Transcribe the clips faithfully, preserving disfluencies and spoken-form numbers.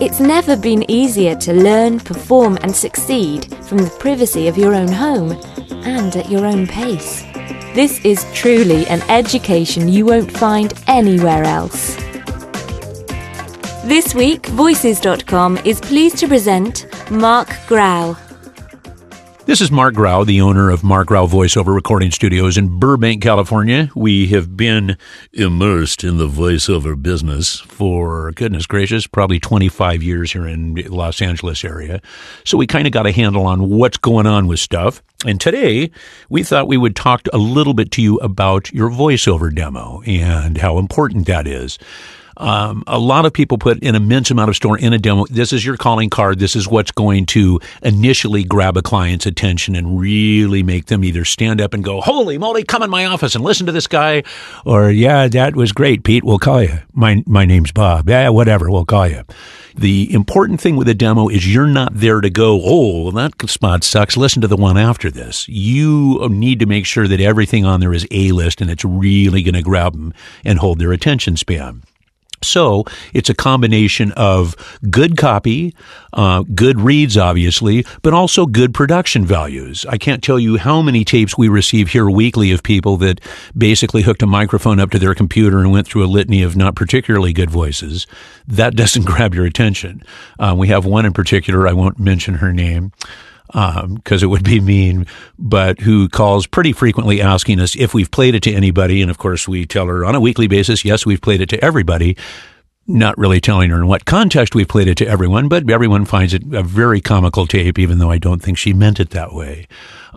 It's never been easier to learn, perform and succeed from the privacy of your own home and at your own pace. This is truly an education you won't find anywhere else. This week, Voices dot com is pleased to present Mark Grau. This is Mark Grau, the owner of Mark Grau Voiceover Recording Studios in Burbank, California. We have been immersed in the voiceover business for, goodness gracious, probably twenty-five years here in the Los Angeles area. So we kind of got a handle on what's going on with stuff. And today, we thought we would talk a little bit to you about your voiceover demo and how important that is. Um, a lot of people put an immense amount of store in a demo. This is your calling card. This is what's going to initially grab a client's attention and really make them either stand up and go, holy moly, come in my office and listen to this guy. Or, yeah, that was great, Pete. We'll call you. My, my name's Bob. Yeah, whatever. We'll call you. The important thing with a demo is you're not there to go, oh, well, that spot sucks. Listen to the one after this. You need to make sure that everything on there is A-list and it's really going to grab them and hold their attention span. So it's a combination of good copy, uh, good reads, obviously, but also good production values. I can't tell you how many tapes we receive here weekly of people that basically hooked a microphone up to their computer and went through a litany of not particularly good voices. That doesn't grab your attention. Uh, we have one in particular, I won't mention her name, because um, it would be mean, but who calls pretty frequently asking us if we've played it to anybody. And of course, we tell her on a weekly basis, yes, we've played it to everybody. Not really telling her in what context we've played it to everyone, but everyone finds it a very comical tape, even though I don't think she meant it that way.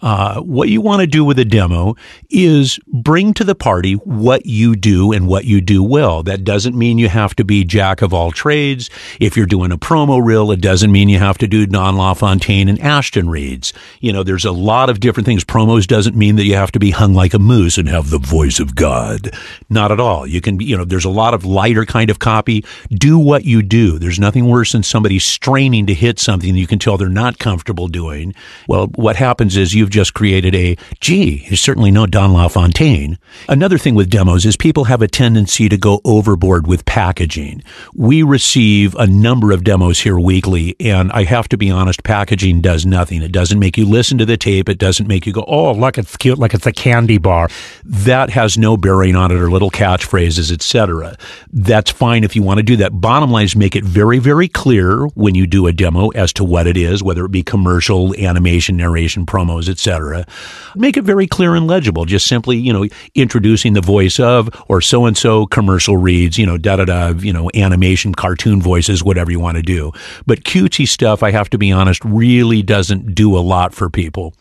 Uh, what you want to do with a demo is bring to the party what you do and what you do well. That doesn't mean you have to be jack of all trades. If you're doing a promo reel, it doesn't mean you have to do Don LaFontaine and Ashton Reads. You know, there's a lot of different things. Promos doesn't mean that you have to be hung like a moose and have the voice of God. Not at all. You can be, you know, there's a lot of lighter kind of copy. Do what you do. There's nothing worse than somebody straining to hit something you can tell they're not comfortable doing. Well, what happens is you've just created a, gee, there's certainly no Don LaFontaine. Another thing with demos is people have a tendency to go overboard with packaging. We receive a number of demos here weekly, and I have to be honest, packaging does nothing. It doesn't make you listen to the tape. It doesn't make you go, oh, look, it's cute, like it's a candy bar. That has no bearing on it, or little catchphrases, et cetera. That's fine if you want to do that. Bottom line is make it very, very clear when you do a demo as to what it is, whether it be commercial, animation, narration, promos, et cetera. Make it very clear and legible. Just simply, you know, introducing the voice of, or so-and-so commercial reads, you know, da-da-da, you know, animation, cartoon voices, whatever you want to do. But cutesy stuff, I have to be honest, really doesn't do a lot for people.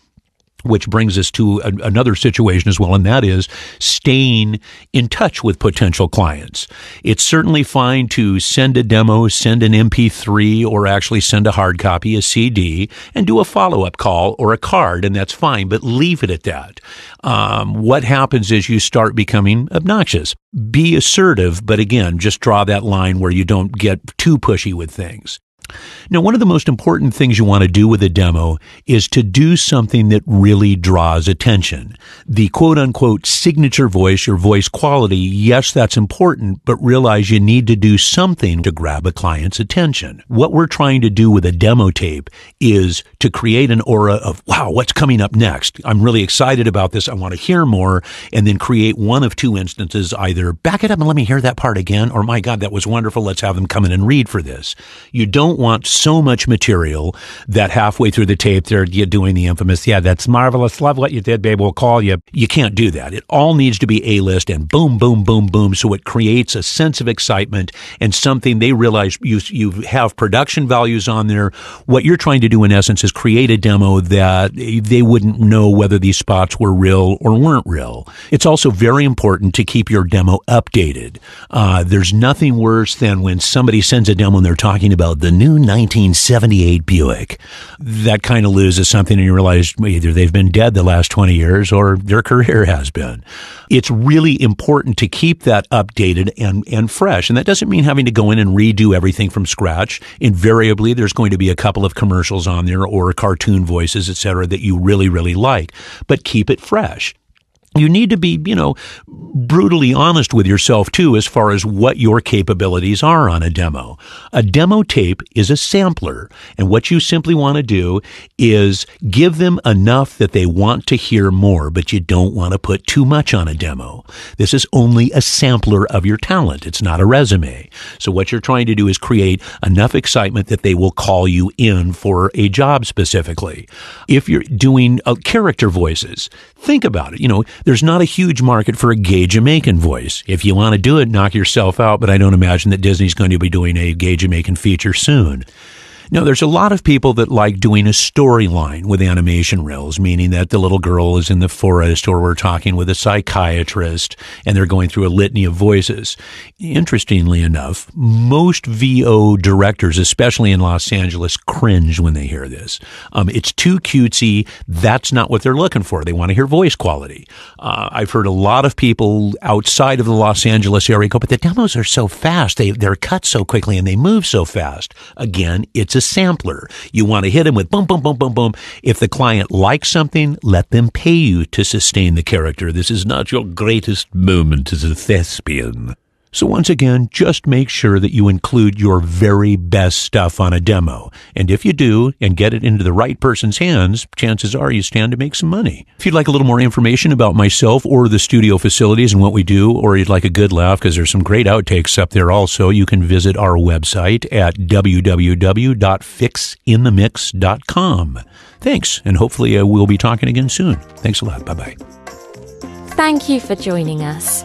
Which brings us to a, another situation as well, and that is staying in touch with potential clients. It's certainly fine to send a demo, send an M P three, or actually send a hard copy, a C D, and do a follow-up call or a card, and that's fine, but leave it at that. Um, what happens is you start becoming obnoxious. Be assertive, but again, just draw that line where you don't get too pushy with things. Now, one of the most important things you want to do with a demo is to do something that really draws attention. The quote-unquote signature voice, your voice quality, yes, that's important, but realize you need to do something to grab a client's attention. What we're trying to do with a demo tape is to create an aura of, wow, what's coming up next? I'm really excited about this. I want to hear more, and then create one of two instances, either back it up and let me hear that part again, or my God, that was wonderful. Let's have them come in and read for this. You don't want so much material that halfway through the tape they're doing the infamous, yeah, that's marvelous, love what you did, babe, we'll call you. You can't do that. It all needs to be A-list and boom, boom, boom, boom, so it creates a sense of excitement and something they realize you, you have production values on there. What you're trying to do in essence is create a demo that they wouldn't know whether these spots were real or weren't real. It's also very important to keep your demo updated. Uh, there's nothing worse than when somebody sends a demo and they're talking about the new nineteen seventy-eight Buick. That kind of loses something, and you realize either they've been dead the last twenty years or their career has been. It's really important to keep that updated and, and fresh, and that doesn't mean having to go in and redo everything from scratch. Invariably, there's going to be a couple of commercials on there or cartoon voices, et cetera, that you really, really like, but keep it fresh. You need to be, you know, brutally honest with yourself, too, as far as what your capabilities are on a demo. A demo tape is a sampler, and what you simply want to do is give them enough that they want to hear more, but you don't want to put too much on a demo. This is only a sampler of your talent. It's not a resume. So what you're trying to do is create enough excitement that they will call you in for a job specifically. If you're doing uh, character voices, think about it, you know. There's not a huge market for a gay Jamaican voice. If you want to do it, knock yourself out, but I don't imagine that Disney's going to be doing a gay Jamaican feature soon. No, there's a lot of people that like doing a storyline with animation reels, meaning that the little girl is in the forest or we're talking with a psychiatrist and they're going through a litany of voices. Interestingly enough, most V O directors, especially in Los Angeles, cringe when they hear this. Um, it's too cutesy. That's not what they're looking for. They want to hear voice quality. Uh, I've heard a lot of people outside of the Los Angeles area go, but the demos are so fast. They, they're cut so quickly and they move so fast. Again, it's a sampler. You want to hit them with boom, boom, boom, boom, boom. If the client likes something, let them pay you to sustain the character. This is not your greatest moment as a thespian. So once again, just make sure that you include your very best stuff on a demo. And if you do and get it into the right person's hands, chances are you stand to make some money. If you'd like a little more information about myself or the studio facilities and what we do, or you'd like a good laugh because there's some great outtakes up there also, you can visit our website at w w w dot fix in the mix dot com. Thanks, and hopefully uh, we'll be talking again soon. Thanks a lot. Bye-bye. Thank you for joining us.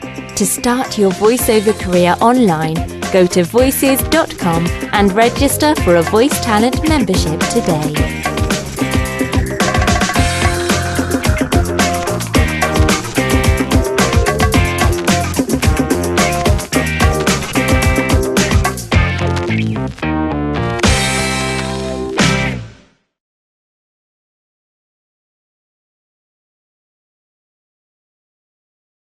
To start your voiceover career online, go to voices dot com and register for a Voice Talent membership today.